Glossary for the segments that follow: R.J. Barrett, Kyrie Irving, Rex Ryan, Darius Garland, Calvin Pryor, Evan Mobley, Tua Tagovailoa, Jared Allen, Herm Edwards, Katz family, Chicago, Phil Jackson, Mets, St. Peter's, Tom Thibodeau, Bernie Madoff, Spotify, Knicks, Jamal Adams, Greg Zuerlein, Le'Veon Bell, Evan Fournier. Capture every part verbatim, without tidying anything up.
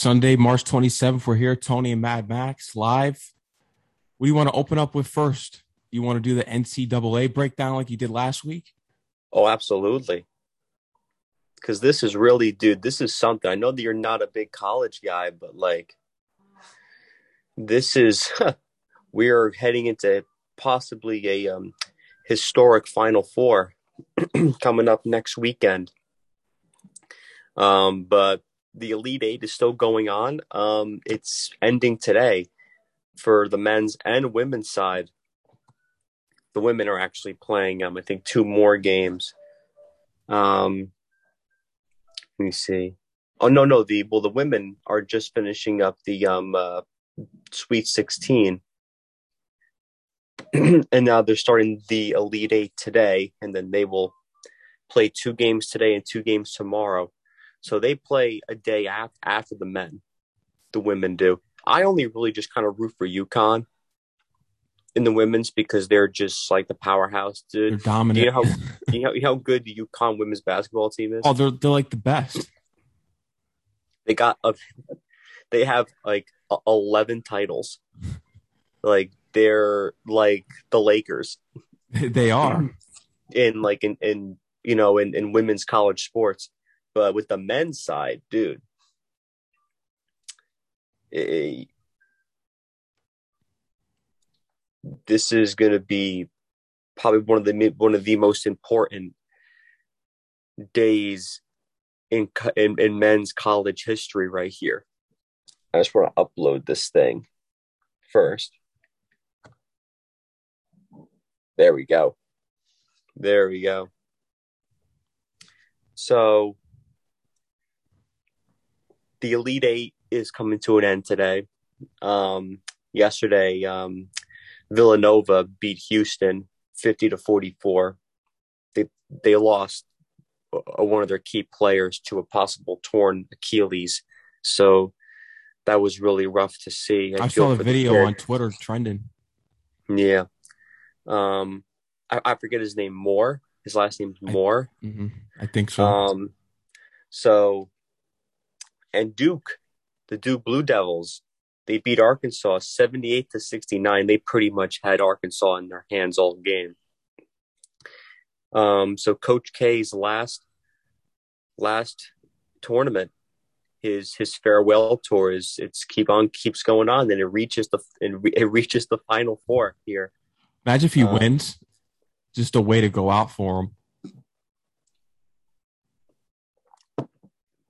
Sunday, March twenty-seventh, we're here, Tony and Mad Max live. What do you want to open up with first? You want to do the N C double A breakdown like you did last week? Oh, absolutely. Because this is really, dude, this is something. I know that you're not a big college guy, but like, this is, we are heading into possibly a um, historic Final Four coming up next weekend. Um, but the Elite Eight is still going on. Um, it's ending today for the men's and women's side. The women are actually playing, um, I think, two more games. Um, let me see. Oh, no, no. The Well, the women are just finishing up the um, uh, Sweet sixteen. And now they're starting the Elite Eight today, and then they will play two games today and two games tomorrow. So they play a day af- after the men, the women do. I only really just kind of root for UConn in the women's because they're just like the powerhouse, dude. They're dominant. You know how, you know, you know how good the UConn women's basketball team is? Oh, they're they're like the best. They got a, they have like eleven titles. Like they're like the Lakers. They are in like in, in you know in, in women's college sports, but with the men's side, dude. It, This is going to be probably one of the one of the most important days in in, in men's college history right here. I just want to upload this thing first. There we go. There we go. So the Elite Eight is coming to an end today. Um, yesterday. Um, Villanova beat Houston fifty to forty-four. They they lost a, one of their key players to a possible torn Achilles. So that was really rough to see. I, I saw a video on Twitter trending. Yeah. Um, I, I forget his name, Moore. His last name's Moore. I, mm-hmm. I think so. Um, so, and Duke, the Duke Blue Devils, they beat Arkansas seventy-eight to sixty-nine. They pretty much had Arkansas in their hands all game. Um, so Coach K's last last tournament, his his farewell tour is it's keep on keeps going on, and it reaches the and re, it reaches the Final Four here. Imagine if he um, wins, just a way to go out for him.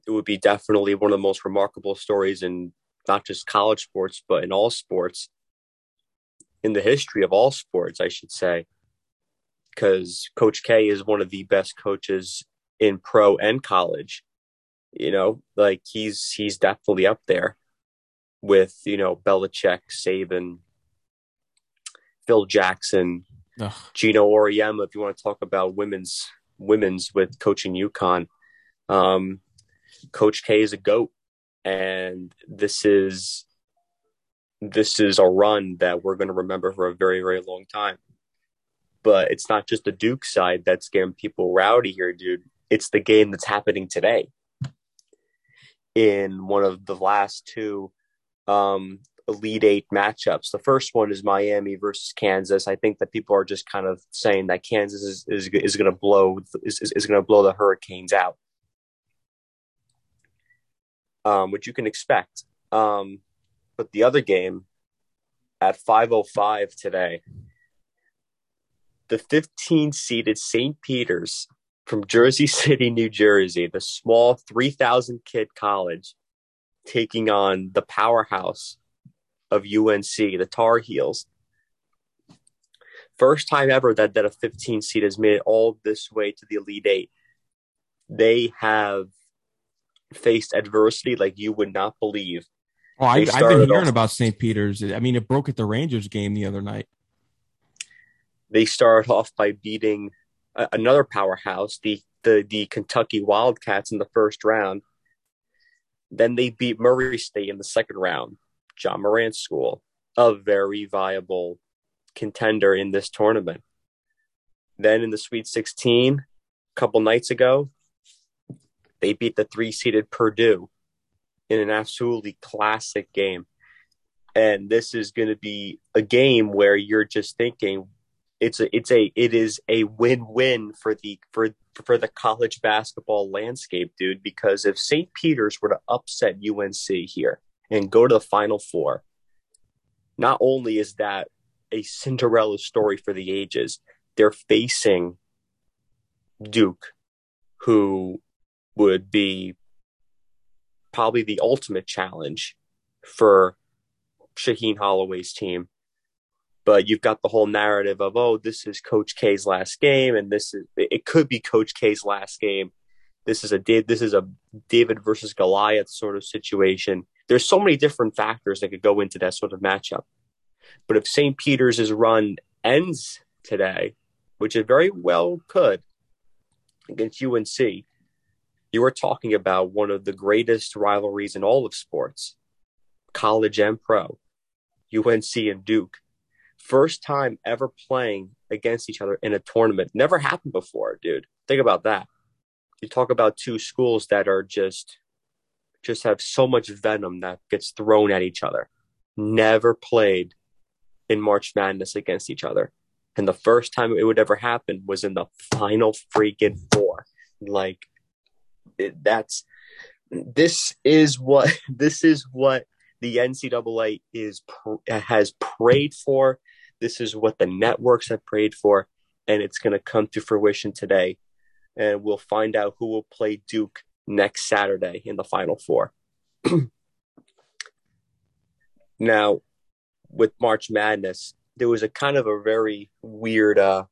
It would be definitely one of the most remarkable stories in not just college sports, but in all sports, in the history of all sports, I should say, because Coach K is one of the best coaches in pro and college. You know, like he's, he's definitely up there with, you know, Belichick, Saban, Phil Jackson, Ugh. Gino Auriemma, if you want to talk about women's women's with coaching UConn. Um, Coach K is a GOAT. And this is this is a run that we're going to remember for a very, very long time. But it's not just the Duke side that's getting people rowdy here, dude. It's the game that's happening today in one of the last two um, Elite Eight matchups. The first one is Miami versus Kansas. I think that people are just kind of saying that Kansas is is, is going to blow is is going to blow the Hurricanes out. Um, which you can expect. Um, but the other game at five oh five today, the fifteen-seeded Saint Peter's from Jersey City, New Jersey, the small three thousand kid college taking on the powerhouse of U N C, the Tar Heels. First time ever that, that a fifteen-seed has made it all this way to the Elite Eight. They have faced adversity like you would not believe. Oh, I, I've been hearing off, about Saint Peter's. I mean, it broke at the Rangers game the other night. They started off by beating a, another powerhouse, the, the the Kentucky Wildcats, in the first round. Then they beat Murray State in the second round. John Morant School, a very viable contender in this tournament. Then in the Sweet sixteen, a couple nights ago, they beat the three-seeded Purdue in an absolutely classic game. And this is going to be a game where you're just thinking it's a, it's a, it is a win-win for the, for, for the college basketball landscape, dude, because if Saint Peter's were to upset U N C here and go to the Final Four, not only is that a Cinderella story for the ages, they're facing Duke, who would be probably the ultimate challenge for Shaheen Holloway's team. But you've got the whole narrative of, oh, this is Coach K's last game, and this is it could be Coach K's last game. This is a this is a David versus Goliath sort of situation. There's so many different factors that could go into that sort of matchup. But if Saint Peter's run ends today, which it very well could against U N C, you are talking about one of the greatest rivalries in all of sports, college and pro, U N C and Duke. First time ever playing against each other in a tournament. Never happened before, dude. Think about that. You talk about two schools that are just, just have so much venom that gets thrown at each other. Never played in March Madness against each other. And the first time it would ever happen was in the Final freaking Four. Like, it, that's, this is what, this is what the N C double A is, has prayed for. This is what the networks have prayed for. And it's going to come to fruition today. And we'll find out who will play Duke next Saturday in the Final Four. Now, with March Madness, there was a kind of a very weird, uh,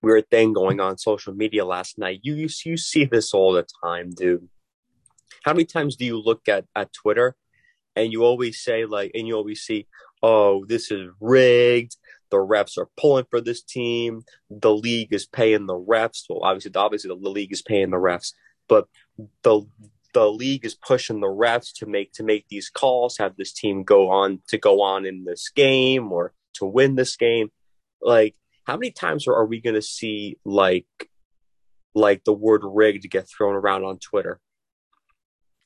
weird thing going on social media last night. You, you you see this all the time, dude. How many times do you look at, at Twitter and you always say like, and you always see, oh, this is rigged. The refs are pulling for this team. The league is paying the refs. Well, obviously, obviously the league is paying the refs, but the the league is pushing the refs to make to make these calls, have this team go on to go on in this game or to win this game. Like, how many times are, are we going to see like like the word rigged get thrown around on Twitter?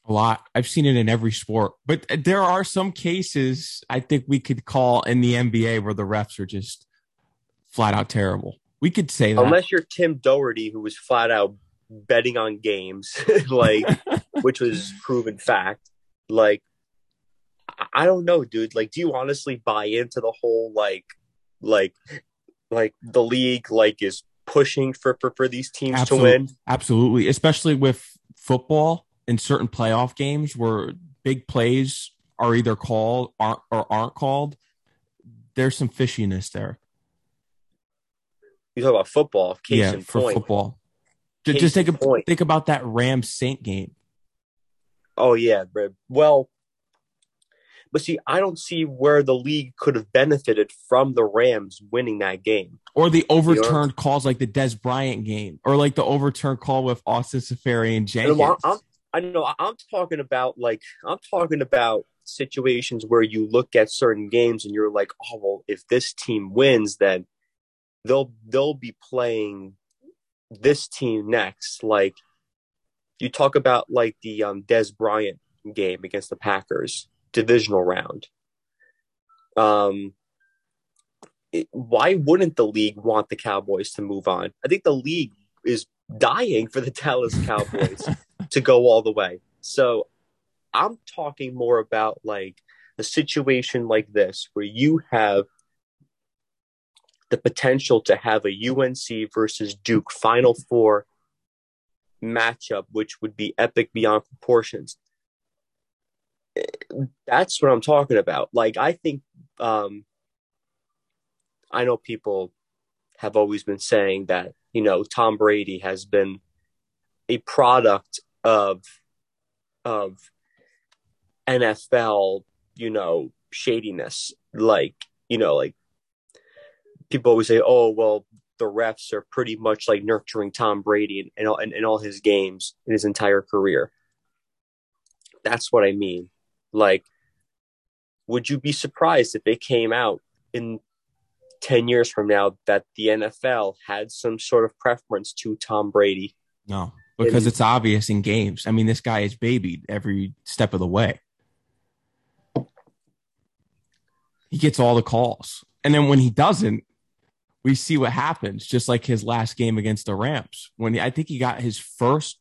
A lot. I've seen it in every sport, but there are some cases I think we could call in the N B A where the refs are just flat out terrible. We could say that. Unless you're Tim Doherty, who was flat out betting on games, like, which was proven fact. Like, I don't know, dude. Like, do you honestly buy into the whole, like, like, like the league, like, is pushing for, for, for these teams Absolute, to win? Absolutely. Especially with football. In certain playoff games where big plays are either called or aren't called, there's some fishiness there. You talk about football, case yeah, in for point. football. Case Just think, ab- think about that Rams-Saint game. Oh, yeah. Well, but see, I don't see where the league could have benefited from the Rams winning that game. Or the overturned calls like the Des Bryant game or like the overturned call with Austin Seferian Jenkins. No, I'm, I know I'm talking about like I'm talking about situations where you look at certain games and you're like, oh well, if this team wins, then they'll they'll be playing this team next. Like you talk about like the um, Des Bryant game against the Packers, divisional round. Um, it, why wouldn't the league want the Cowboys to move on? I think the league is dying for the Dallas Cowboys to go all the way. So I'm talking more about like a situation like this where you have the potential to have a U N C versus Duke Final Four matchup, which would be epic beyond proportions. That's what I'm talking about. Like, I think um, I know people have always been saying that, you know, Tom Brady has been a product of of N F L, you know, shadiness. Like, you know, like people always say, oh, well, the refs are pretty much like nurturing Tom Brady in, in, in all his games in his entire career. That's what I mean. Like, would you be surprised if they came out in ten years from now that the N F L had some sort of preference to Tom Brady? No. because it's obvious in games. I mean, this guy is babied every step of the way. He gets all the calls. And then when he doesn't, we see what happens, just like his last game against the Rams. When he, I think he got his first,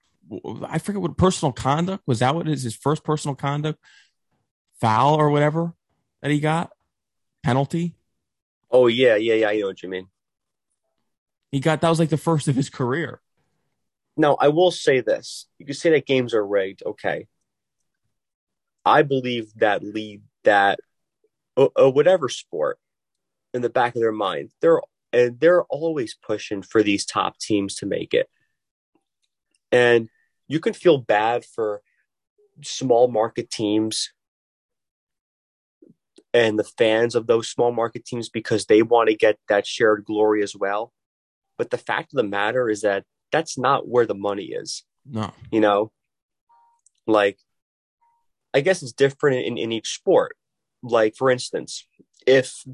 I forget what personal conduct, was that what it is? His first personal conduct foul or whatever that he got? Penalty? Oh, yeah, yeah, yeah, I know what you mean. He got, that was like the first of his career. Now, I will say this. You can say that games are rigged, okay. I believe that lead that, or, or whatever sport, in the back of their mind, they're and they're always pushing for these top teams to make it. And you can feel bad for small market teams and the fans of those small market teams because they want to get that shared glory as well. But the fact of the matter is that that's not where the money is. No. You know, like, I guess it's different in, in each sport. Like, for instance, if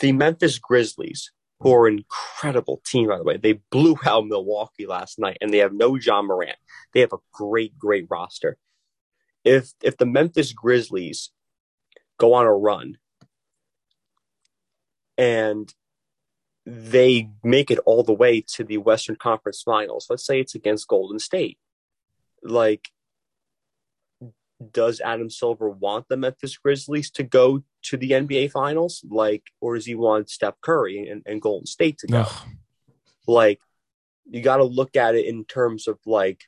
the Memphis Grizzlies, who are an incredible team, by the way, they blew out Milwaukee last night and they have no John Morant. They have a great, great roster. If if the Memphis Grizzlies go on a run and they make it all the way to the Western Conference Finals, let's say it's against Golden State. Like, does Adam Silver want the Memphis Grizzlies to go to the N B A Finals? Like, or does he want Steph Curry and, and Golden State to go? Ugh. Like, you got to look at it in terms of, like,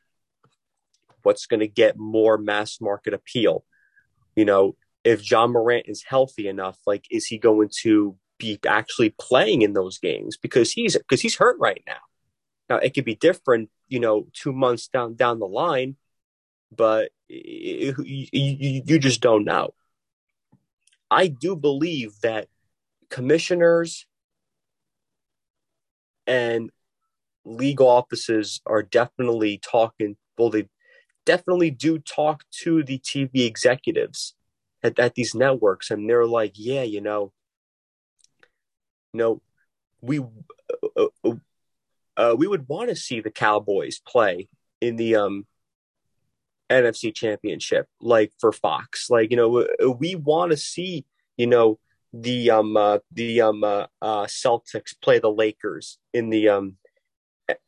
what's going to get more mass market appeal. You know, if John Morant is healthy enough, like, is he going to be actually playing in those games? Because he's, because he's hurt right now. Now, it could be different, you know, two months down, down the line, but it, you, you, you just don't know. I do believe that commissioners and league offices are definitely talking. Well, they definitely do talk to the T V executives at, at these networks, and they're like, "Yeah, you know, you know, we uh, uh, uh, we would want to see the Cowboys play in the um." N F C Championship, like for Fox, like, you know, we want to see, you know, the um uh, the um uh, uh, Celtics play the Lakers in the um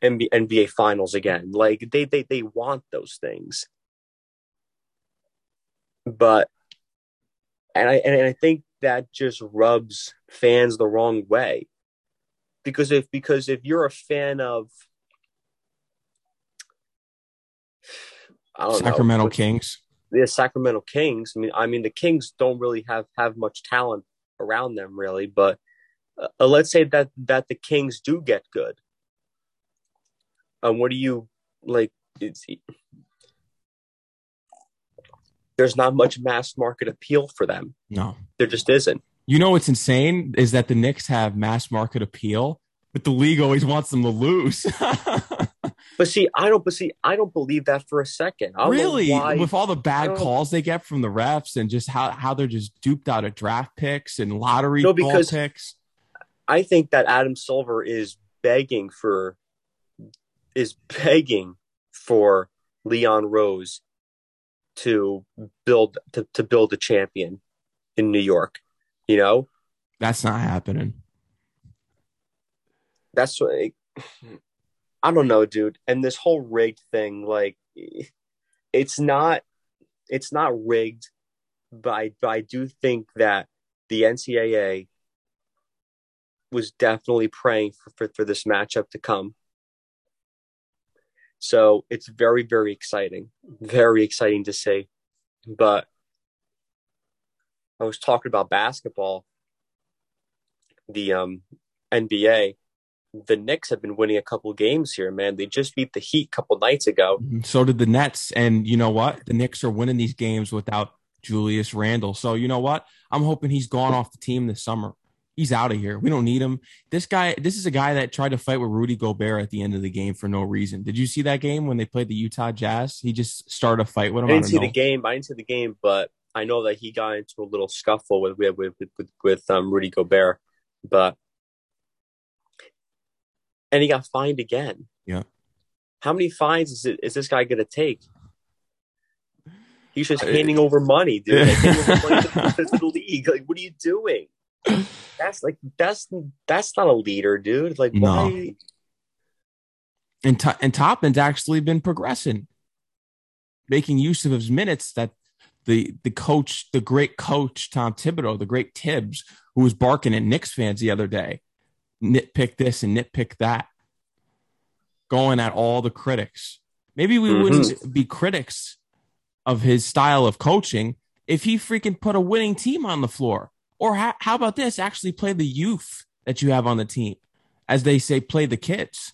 N B A Finals again. Like, they they they want those things, but and I and I think that just rubs fans the wrong way, because if because if you're a fan of I don't Sacramento know, Kings. The Sacramento Kings. I mean, I mean, the Kings don't really have, have much talent around them, really. But uh, let's say that that the Kings do get good. Um, what do you like? It's, there's not much mass market appeal for them. No, there just isn't. You know what's insane is that the Knicks have mass market appeal, but the league always wants them to lose. But see, I don't. But see, I don't believe that for a second. I really, why, with all the bad calls they get from the refs, and just how, how they're just duped out of draft picks and lottery no, ball picks. I think that Adam Silver is begging for is begging for Leon Rose to build to, to build a champion in New York. You know, that's not happening. That's what. It, I don't know, dude. And this whole rigged thing, like, it's not, it's not rigged, but I, but I do think that the N C double A was definitely praying for, for, for this matchup to come. So it's very, very exciting, very exciting to see. But I was talking about basketball, the um, N B A. The Knicks have been winning a couple games here, man. They just beat the Heat a couple nights ago. So did the Nets. And you know what? The Knicks are winning these games without Julius Randle. So you know what? I'm hoping he's gone off the team this summer. He's out of here. We don't need him. This guy, this is a guy that tried to fight with Rudy Gobert at the end of the game for no reason. Did you see that game when they played the Utah Jazz? He just started a fight with him. I didn't I see know. the game. I didn't see the game, but I know that he got into a little scuffle with with with, with, with um, Rudy Gobert. But And he got fined again. Yeah. How many fines is, it, is this guy going to take? He's just handing over money, dude. Like, handing over money to the league. Like, what are you doing? That's like that's that's not a leader, dude. Like, why? No. And to- and Toppin's actually been progressing, making use of his minutes that the the coach, the great coach Tom Thibodeau, the great Tibbs, who was barking at Knicks fans the other day, nitpick this and nitpick that, going at all the critics. Maybe we mm-hmm. wouldn't be critics of his style of coaching if he freaking put a winning team on the floor. Or ha- how about this? Actually play the youth that you have on the team. As they say, play the kids.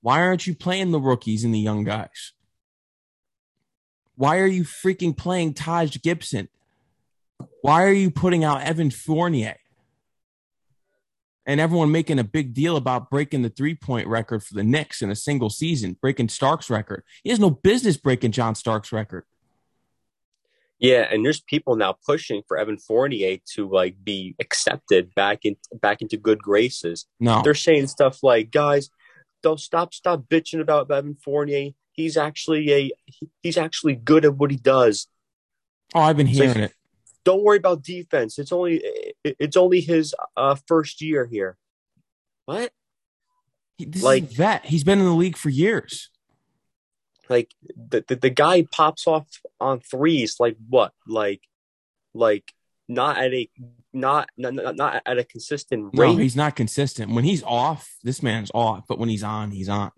Why aren't you playing the rookies and the young guys? Why are you freaking playing Taj Gibson? Why are you putting out Evan Fournier? And everyone making a big deal about breaking the three-point record for the Knicks in a single season, breaking Stark's record. He has no business breaking John Stark's record. Yeah, and there's people now pushing for Evan Fournier to like be accepted back in back into good graces. No, they're saying stuff like, "Guys, don't stop, stop bitching about Evan Fournier. He's actually a he's actually good at what he does." Oh, I've been hearing it. Don't worry about defense. It's only it's only his uh, first year here. What? This like, is a vet. He's been in the league for years. Like the, the the guy pops off on threes. Like what? Like like not at a not not, not at a consistent rate. No, he's not consistent. When he's off, this man's off. But when he's on, he's on.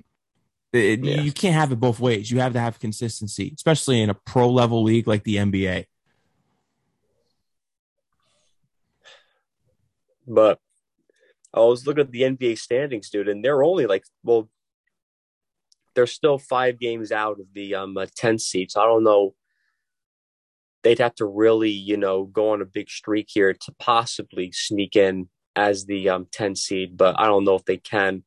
It, yeah. You can't have it both ways. You have to have consistency, especially in a pro level league like the N B A. But I was looking at the N B A standings, dude, and they're only like, well, they're still five games out of the um, uh, ten seed. So I don't know. They'd have to really, you know, go on a big streak here to possibly sneak in as the um, ten seed. But I don't know if they can.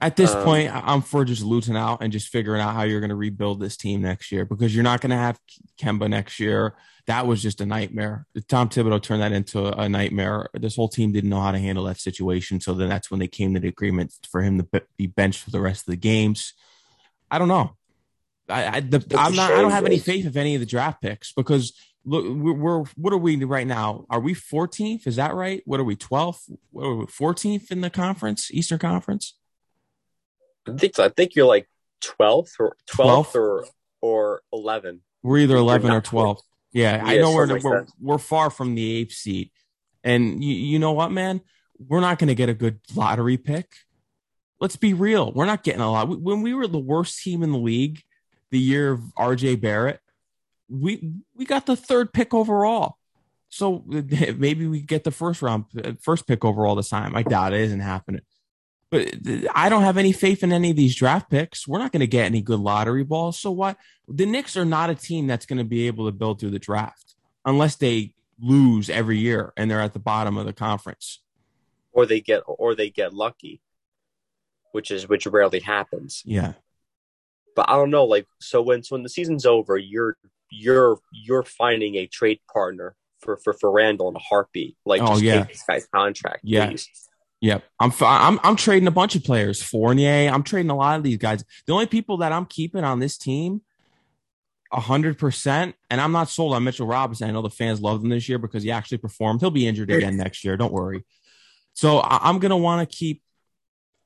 At this um, point, I'm for just looting out and just figuring out how you're going to rebuild this team next year, because you're not going to have Kemba next year. That was just a nightmare. Tom Thibodeau turned that into a nightmare. This whole team didn't know how to handle that situation, so then that's when they came to the agreement for him to be benched for the rest of the games. I don't know. I I, the, I'm not, I don't have any faith of any of the draft picks, because look, we're, we're what are we right now? Are we fourteenth? Is that right? What are we, twelfth? What are we, fourteenth in the conference, Eastern Conference? I think, I think you're like twelfth or twelfth or or eleven. We're either eleven or twelfth. Yeah, yeah, I know we're like we're, we're far from the eighth seed, and you, you know what, man, we're not going to get a good lottery pick. Let's be real, we're not getting a lot. When we were the worst team in the league, the year of R J. Barrett, we we got the third pick overall. So maybe we get the first round, first pick overall this time. I doubt it isn't happening. But I don't have any faith in any of these draft picks. We're not going to get any good lottery balls. So what? The Knicks are not a team that's going to be able to build through the draft unless they lose every year and they're at the bottom of the conference, or they get or they get lucky, which is which rarely happens. Yeah, but I don't know. Like so, when so when the season's over, you're you're you're finding a trade partner for for, for Randall in a heartbeat. Like, oh, just yeah, take this guy's contract, yeah, please. Yep, I'm I'm I'm trading a bunch of players. Fournier, I'm trading a lot of these guys. The only people that I'm keeping on this team, one hundred percent, and I'm not sold on Mitchell Robinson. I know the fans love him this year because he actually performed. He'll be injured again next year. Don't worry. So I, I'm going to want to keep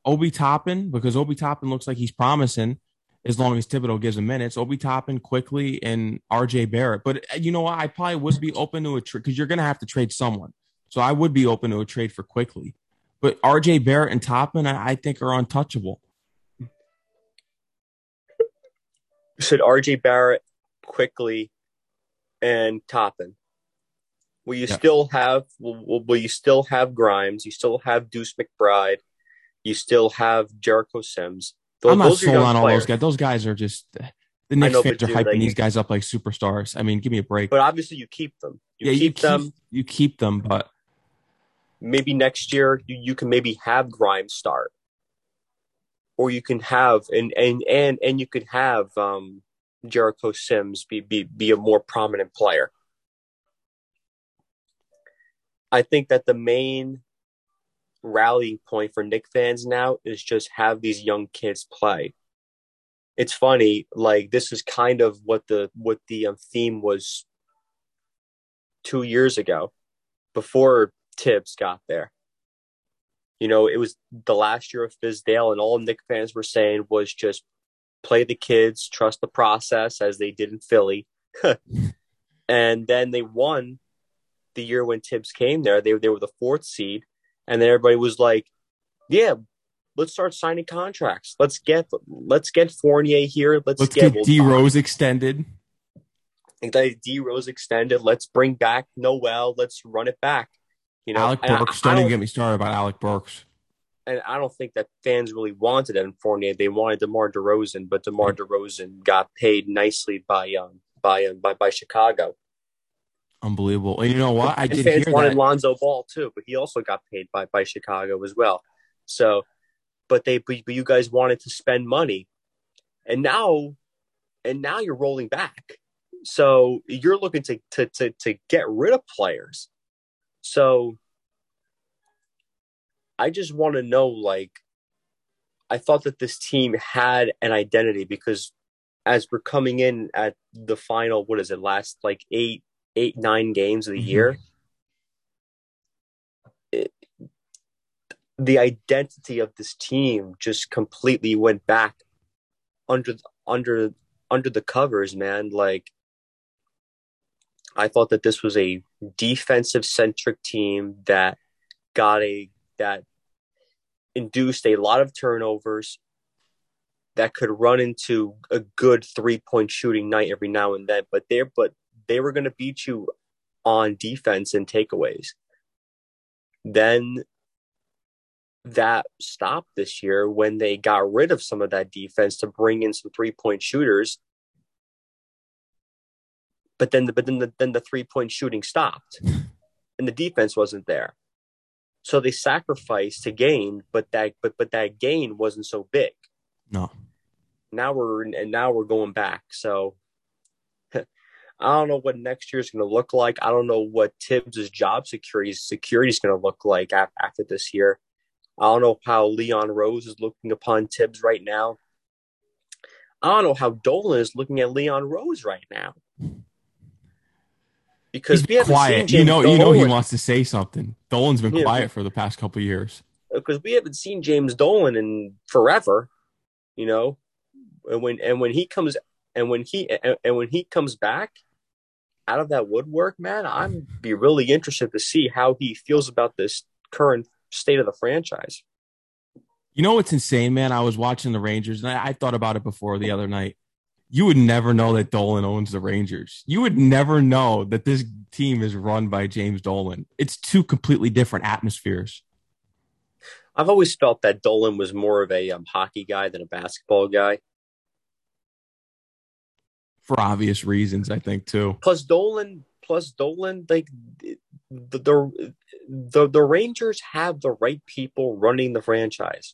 Obi Toppin, because Obi Toppin looks like he's promising as long as Thibodeau gives him minutes. Obi Toppin, Quickley, and R J. Barrett. But you know what? I probably would be open to a trade, because you're going to have to trade someone. So I would be open to a trade for Quickley. But R J. Barrett and Toppin, I, I think, are untouchable. Should R J. Barrett, Quickley, and Toppin? Will you yeah. still have? Will, will you still have Grimes? You still have Deuce McBride. You still have Jericho Sims. Those, I'm not sold on all players. those guys. Those guys are just the Knicks know, fans are dude, hyping like, these guys up like superstars. I mean, give me a break. But obviously, you keep them. You yeah, keep you keep them. You keep them, but. Maybe next year you, you can maybe have Grimes start, or you can have and and and, and you could have um, Jericho Sims be, be be a more prominent player. I think that the main rallying point for Knicks fans now is just have these young kids play. it's funny, like, this is kind of what the what the um, theme was two years ago before Tibbs got there. You know, it was the last year of Fizdale, and all Knick fans were saying was just play the kids, trust the process, as they did in Philly. And then they won the year when Tibbs came there. They, they were the fourth seed, and then everybody was like, yeah, let's start signing contracts. Let's get let's get Fournier here. Let's, let's get, get D. Rose extended. D. Rose extended. Let's bring back Noel. Let's run it back. You know, Alec Burks. Don't even get me started about Alec Burks. And I don't think that fans really wanted Evan Fournier. They wanted DeMar DeRozan, but DeMar DeRozan got paid nicely by um by um, by by Chicago. Unbelievable. And you know what? I and did fans hear wanted that. Lonzo Ball too, but he also got paid by by Chicago as well. So. But they, but you guys wanted to spend money, and now, and now you're rolling back. So you're looking to to to, to get rid of players. So I just want to know, like, I thought that this team had an identity, because as we're coming in at the final, what is it, last like eight, eight, nine games of the mm-hmm. year. The identity of this team just completely went back under under under the covers, man. Like, I thought that this was a defensive centric team that got a that induced a lot of turnovers, that could run into a good three point shooting night every now and then, but they but they were going to beat you on defense and takeaways. Then that stopped this year when they got rid of some of that defense to bring in some three-point shooters. But then the, but then the, then the three-point shooting stopped and the defense wasn't there. So they sacrificed to gain, but that, but, but that gain wasn't so big. No. Now we're, and now we're going back. So I don't know what next year is going to look like. I don't know what Tibbs' job security, security is going to look like after this year. I don't know how Leon Rose is looking upon Tibbs right now. I don't know how Dolan is looking at Leon Rose right now. Because he's been quiet. You know, Dolan. You know he wants to say something. Dolan's been yeah. quiet for the past couple of years. Because we haven't seen James Dolan in forever, you know. And when and when he comes and when he and, and when he comes back out of that woodwork, man, I'm be really interested to see how he feels about this current state of the franchise. You know what's insane, man? I was watching the Rangers, and I, I thought about it before the other night. You would never know that Dolan owns the Rangers. You would never know that this team is run by James Dolan. It's two completely different atmospheres. I've always felt that Dolan was more of a um, hockey guy than a basketball guy. For obvious reasons, I think, too. Plus Dolan, plus Dolan, like the, the The the Rangers have the right people running the franchise.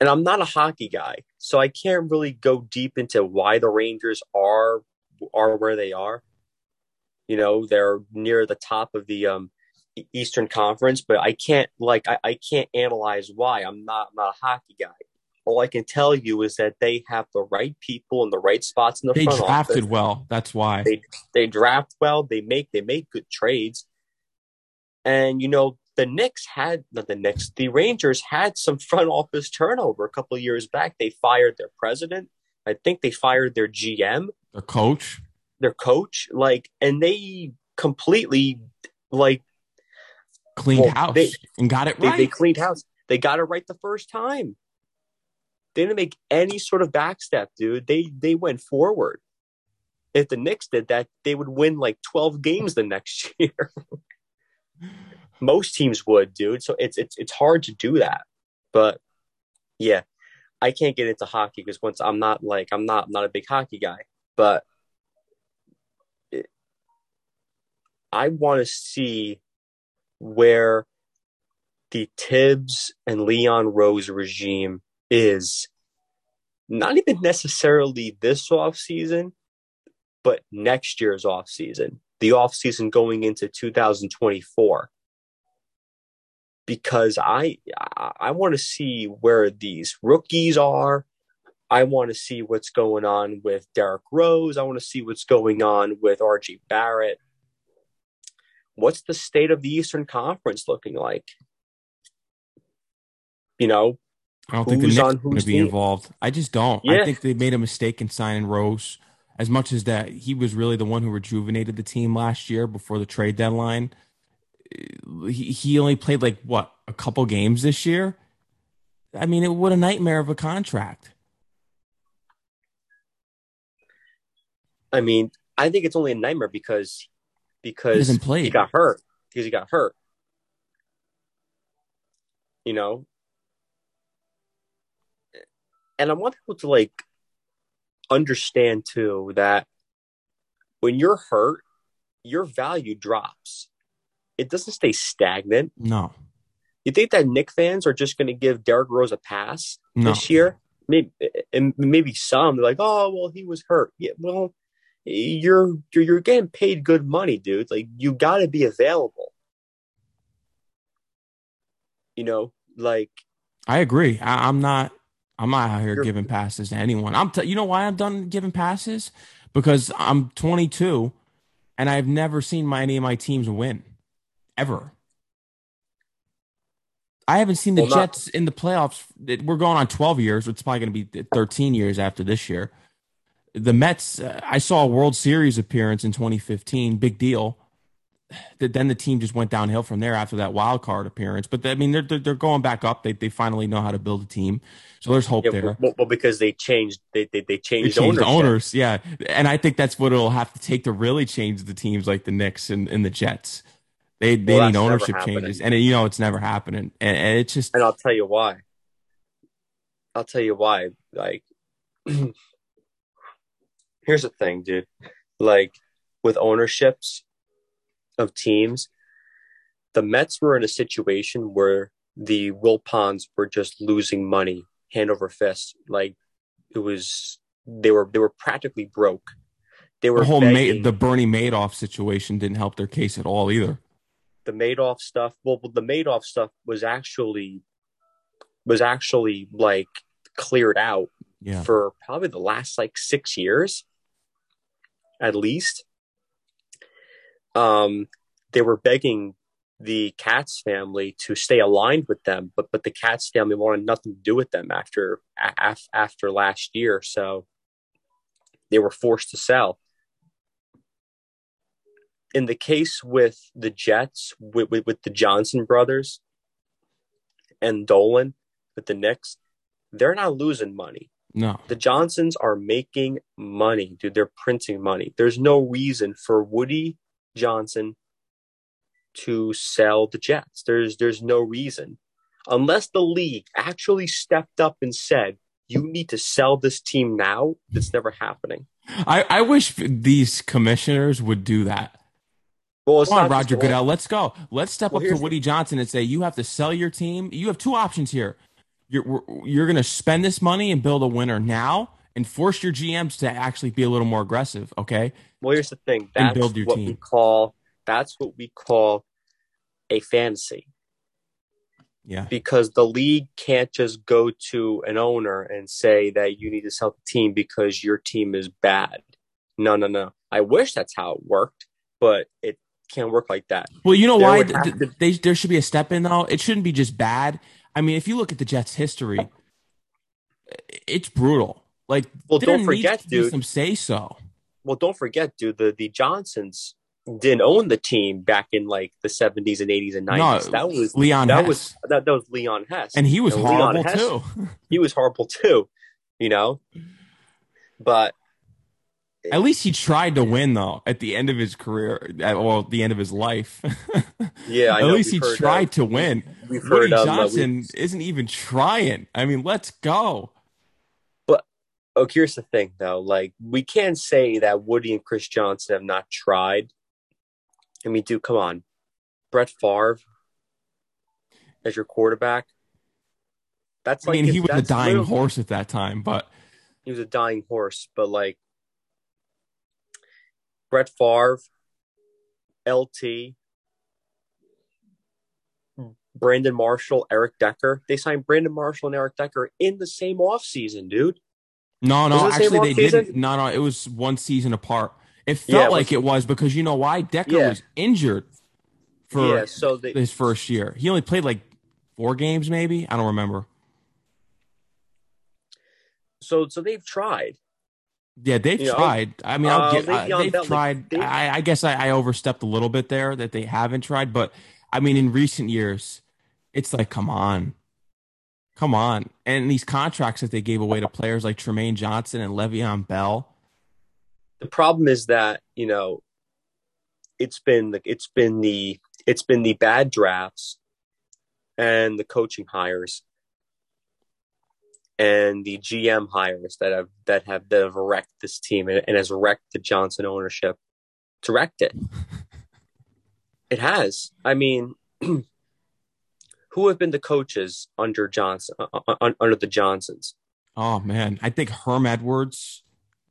And I'm not a hockey guy, so I can't really go deep into why the Rangers are are where they are. You know, they're near the top of the um, Eastern Conference, but I can't like I, I can't analyze why. I'm not I'm not a hockey guy. All I can tell you is that they have the right people in the right spots in the they front office. They drafted well. That's why. They they draft well, they make they make good trades. And, you know, the Knicks had – not the Knicks. The Rangers had some front office turnover a couple of years back. They fired their president. I think they fired their G M. Their coach. Their coach. Like, and they completely, like – Cleaned well, house they, and got it right. They, they cleaned house. They got it right the first time. They didn't make any sort of backstep, dude. They, they went forward. If the Knicks did that, they would win, like, twelve games the next year. Most teams would, dude. So it's it's it's hard to do that. But yeah, I can't get into hockey because once I'm not like I'm not I'm not a big hockey guy. But it, I want to see where the Tibbs and Leon Rose regime is. Not even necessarily this offseason, but next year's offseason. The offseason going into two thousand twenty-four, because I I want to see where these rookies are. I want to see what's going on with Derrick Rose. I want to see what's going on with R J. Barrett. What's the state of the Eastern Conference looking like? You know, I don't think the Knicks are going to be involved. I just don't. Yeah. I think they made a mistake in signing Rose. As much as that, he was really the one who rejuvenated the team last year before the trade deadline. He, he only played like, what, a couple games this year? I mean, it, what a nightmare of a contract. I mean, I think it's only a nightmare because because he, he got hurt. Because he got hurt. You know? And I want people to, like, understand, too, that when you're hurt, your value drops. It doesn't stay stagnant. No. You think that Knicks fans are just going to give Derrick Rose a pass no. this year? Maybe, and maybe some. They're like, oh, well, he was hurt. Yeah, well, you're, you're, you're getting paid good money, dude. Like, you got to be available. You know, like. I agree. I, I'm not. I'm not out here giving passes to anyone. I'm, t- you know, why I'm done giving passes? Because I'm twenty-two, and I've never seen my, any of my teams win, ever. I haven't seen the well, Jets not- in the playoffs. We're going on twelve years. It's probably going to be thirteen years after this year. The Mets. Uh, I saw a World Series appearance in twenty fifteen. Big deal. Then the team just went downhill from there after that wild card appearance. But I mean, they're they're, they're going back up. They they finally know how to build a team, so there's hope yeah, there. Well, well, because they changed they they they changed, they changed owners, yeah. And I think that's what it'll have to take to really change the teams like the Knicks and, and the Jets. They they well, need ownership changes, and it, you know it's never happening. And, and it's just and I'll tell you why. I'll tell you why. Like, here's the thing, dude. Like with ownerships of teams, the Mets were in a situation where the Wilpons were just losing money hand over fist. Like it was, they were, they were practically broke. They were the whole Ma- the Bernie Madoff situation didn't help their case at all either. The Madoff stuff. Well, the Madoff stuff was actually, was actually like cleared out yeah. for probably the last like six years at least. Um, they were begging the Katz family to stay aligned with them, but but the Katz family wanted nothing to do with them after af, after last year, so they were forced to sell. In the case with the Jets, with with, with the Johnson brothers and Dolan, with the Knicks, they're not losing money. No. The Johnsons are making money, dude. They're printing money. There's no reason for Woody Johnson to sell the Jets. There's there's no reason, unless the league actually stepped up and said you need to sell this team now. That's never happening. I, I wish these commissioners would do that. Well, it's come on, Roger Goodell, let's go. Let's step well, up to Woody the- Johnson and say you have to sell your team. You have two options here. You're you're going to spend this money and build a winner now, and force your G Ms to actually be a little more aggressive. Okay. Well, here's the thing. That's what team. we call. That's what we call a fantasy. Yeah. Because the league can't just go to an owner and say that you need to sell the team because your team is bad. No, no, no. I wish that's how it worked, but it can't work like that. Well, you know there why? Th- to- they, there should be a step in though. It shouldn't be just bad. I mean, if you look at the Jets' history, it's brutal. Like, well, don't forget, dude. Some say so. Well, don't forget, dude. The the Johnsons didn't own the team back in like the seventies and eighties and nineties. No, that was Leon. That Hess. was that, that was Leon Hess, and he was and horrible Hess, too. He was horrible too, you know. But at least he tried to win, though. At the end of his career, at, well, at the end of his life. Yeah, I at know, least he tried of, to win. We've Woody heard Johnson of, isn't even trying. I mean, let's go. Oh, here's the thing, though. Like, we can't say that Woody and Chris Johnson have not tried. I mean, dude, come on. Brett Favre as your quarterback. That's like I mean, if, he was a dying horse at that time, but he was a dying horse. But like, Brett Favre, L T, Brandon Marshall, Eric Decker. They signed Brandon Marshall and Eric Decker in the same offseason, dude. No, no, actually they season? didn't. No, no, it was one season apart. It felt yeah, it like was, it was because you know why? Decker yeah. was injured for yeah, so they, his first year. He only played like four games maybe. I don't remember. So so they've tried. Yeah, they've you tried. Know, I mean, I'll uh, get, uh, they've Bell, tried. They, they, I, I guess I, I overstepped a little bit there that they haven't tried. But, I mean, in recent years, it's like, come on. Come on. And these contracts that they gave away to players like Tremaine Johnson and Le'Veon Bell. The problem is that, you know, it's been the, it's been the, it's been the bad drafts and the coaching hires and the G M hires that have that have that have wrecked this team and, and has wrecked the Johnson ownership. It's wrecked it. It has. I mean, who have been the coaches under Johnson uh, under the Johnsons? Oh man, I think Herm Edwards,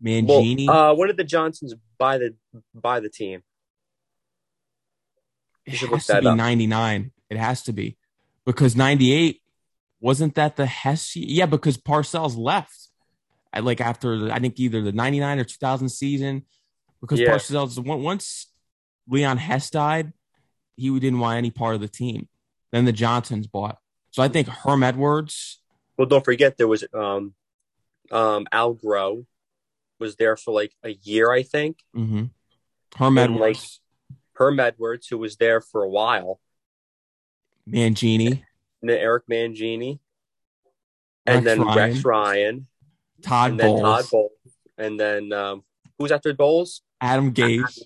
Mangini. Well, uh, when did the Johnsons buy the buy the team? You should look that up. It has to be ninety-nine. It has to be because ninety-eight. Wasn't that the Hess? Yeah, because Parcells left, I, like after the, I think either the ninety-nine or two thousand season, because yeah. Parcells once Leon Hess died, he didn't want any part of the team. Then the Johnsons bought. So I think Herm Edwards. Well, don't forget there was um, um, Al Groh was there for like a year, I think. Mm-hmm. Herm and Edwards, like, Herm Edwards, who was there for a while. Mangini. Eric Mangini, and Rex then Ryan. Rex Ryan, Todd and then Bowles, Todd Bowles, and then um, who's after Bowles? Adam Gase. Adam Gase.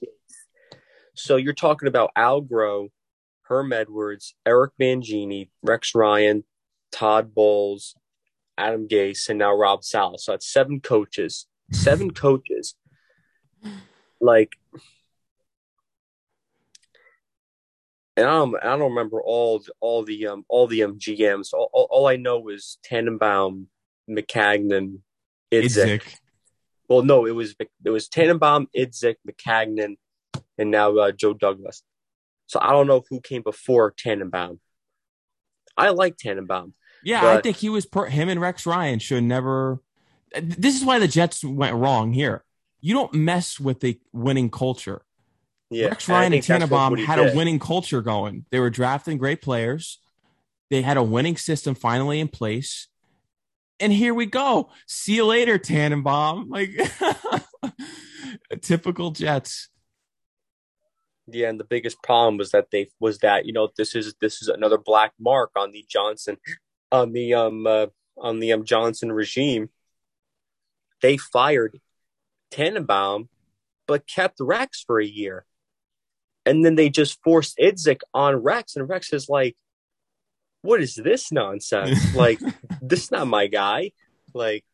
So you're talking about Al Groh, Herm Edwards, Eric Mangini, Rex Ryan, Todd Bowles, Adam Gase, and now Rob Saleh. So that's seven coaches. Seven coaches. Like. And I don't, I don't remember all the, all the um all the um, G Ms. All, all, all I know was Tannenbaum, McCagnon, Idzik. Idzik. Well, no, it was it was Tannenbaum, Idzik, McCagnon, and now uh, Joe Douglas. So I don't know who came before Tannenbaum. I like Tannenbaum. Yeah, but I think he was per- him and Rex Ryan should never. This is why the Jets went wrong here. You don't mess with the winning culture. Yeah, Rex Ryan and Tannenbaum had did. a winning culture going. They were drafting great players. They had a winning system finally in place. And here we go. See you later, Tannenbaum. Like typical Jets. Yeah, and the biggest problem was that they was that, you know, this is this is another black mark on the Johnson on the um uh, on the um, Johnson regime. They fired Tannenbaum but kept Rex for a year. And then they just forced Idzik on Rex, and Rex is like, what is this nonsense? Like, this is not my guy. Like,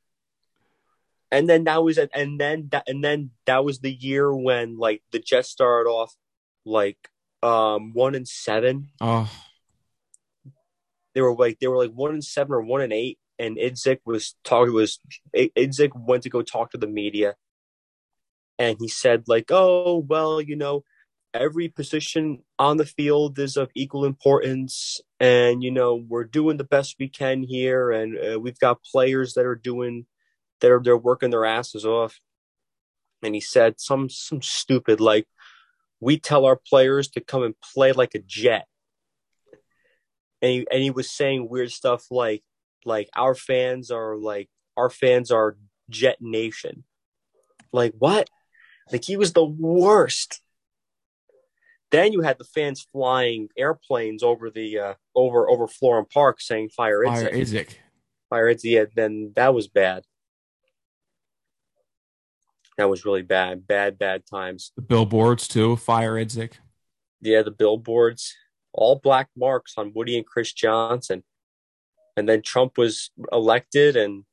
and then that was, a, and then that, and then that was the year when like the Jets started off like um, one and seven. Oh, they were like they were like one and seven or one and eight, and Idzik was talking was Idzik went to go talk to the media, and he said like, oh well, you know. Every position on the field is of equal importance, and you know we're doing the best we can here, and uh, we've got players that are doing, that are they're working their asses off. And he said some some stupid like, we tell our players to come and play like a Jet, and he, and he was saying weird stuff like like our fans are like our fans are Jet Nation, like what? Like he was the worst. Then you had the fans flying airplanes over the uh, over over Florham Park saying "Fire Idzik." Fire Idzik. Fire Idzik. Yeah, then that was bad. That was really bad. Bad, bad times. The billboards too. Fire Idzik. Yeah, the billboards. All black marks on Woody and Chris Johnson. And then Trump was elected, and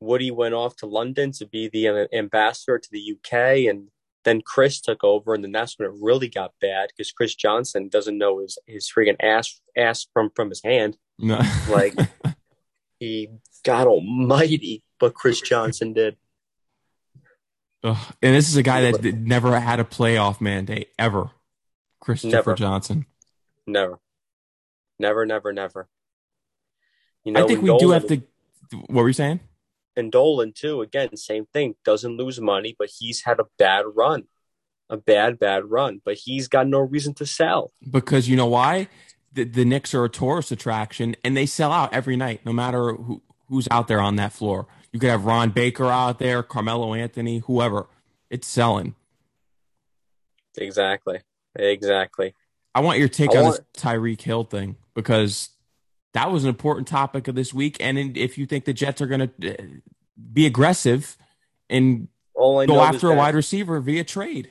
Woody went off to London to be the ambassador to the U K, and then Chris took over, and then that's when it really got bad because Chris Johnson doesn't know his, his freaking ass ass from, from his hand. No. Like, he, God almighty, but Chris Johnson did. Ugh. And this is a guy that never had a playoff mandate, ever. Christopher never. Johnson. Never. Never, never, never. You know, I think we, we do have to – what were you saying? And Dolan, too, again, same thing. Doesn't lose money, but he's had a bad run. A bad, bad run. But he's got no reason to sell. Because you know why? The, the Knicks are a tourist attraction, and they sell out every night, no matter who, who's out there on that floor. You could have Ron Baker out there, Carmelo Anthony, whoever. It's selling. Exactly. Exactly. I want your take I on want- this Tyreek Hill thing, because that was an important topic of this week. And if you think the Jets are going to be aggressive and go after a wide receiver via trade.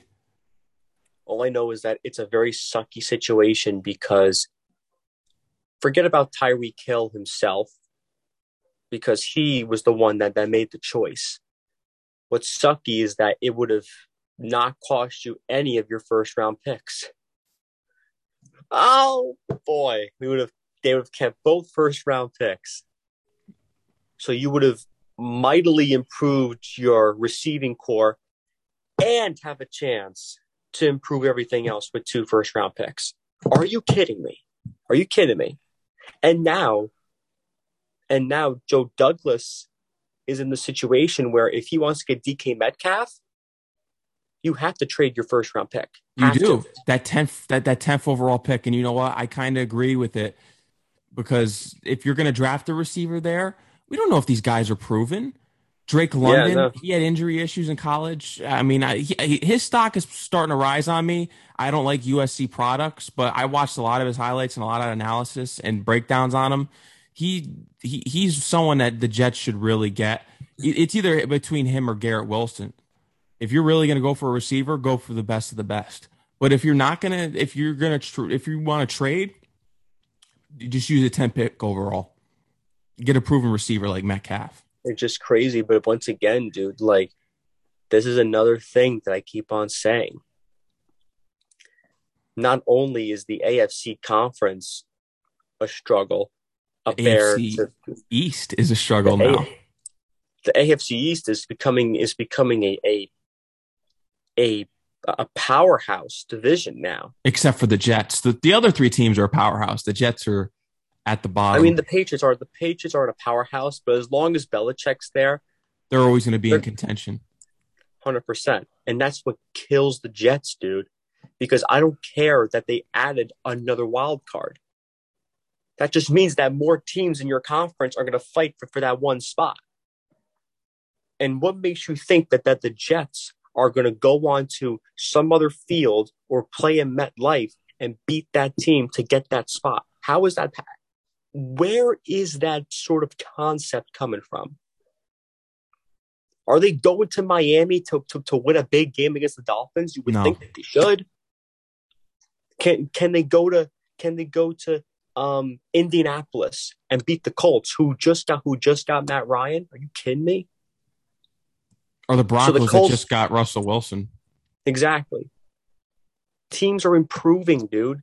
All I know is that it's a very sucky situation, because forget about Tyreek Hill himself, because he was the one that, that made the choice. What's sucky is that it would have not cost you any of your first round picks. Oh boy. We would have They would have kept both first-round picks. So you would have mightily improved your receiving core and have a chance to improve everything else with two first-round picks. Are you kidding me? Are you kidding me? And now, and now Joe Douglas is in the situation where if he wants to get D K Metcalf, you have to trade your first-round pick. Have you do. To. That tenth, that, that tenth overall pick, and you know what? I kind of agree with it. Because if you're going to draft a receiver there, we don't know if these guys are proven. Drake London, yeah, no. He had injury issues in college. I mean, I, he, his stock is starting to rise on me. I don't like U S C products, but I watched a lot of his highlights and a lot of analysis and breakdowns on him. He, he He's someone that the Jets should really get. It's either between him or Garrett Wilson. If you're really going to go for a receiver, go for the best of the best. But if you're not going to, if you're going to, tr- if you want to trade, you just use a ten pick overall. You get a proven receiver like Metcalf. It's just crazy. But once again, dude, like, this is another thing that I keep on saying. Not only is the A F C conference a struggle, a bear to, East is a struggle the now. A, the A F C East is becoming is becoming a, a a a powerhouse division now. Except for the Jets. The, the other three teams are a powerhouse. The Jets are at the bottom. I mean, the Patriots are the Patriots aren't a powerhouse, but as long as Belichick's there, they're always going to be in contention. one hundred percent. And that's what kills the Jets, dude, because I don't care that they added another wild card. That just means that more teams in your conference are going to fight for, for that one spot. And what makes you think that, that the Jets are going to go on to some other field or play in MetLife and beat that team to get that spot? How is that? Where is that sort of concept coming from? Are they going to Miami to, to, to win a big game against the Dolphins? You would no. think that they should. Can can they go to can they go to um, Indianapolis and beat the Colts, who just got, who just got Matt Ryan? Are you kidding me? Or the Broncos so the Colts, that just got Russell Wilson. Exactly. Teams are improving, dude.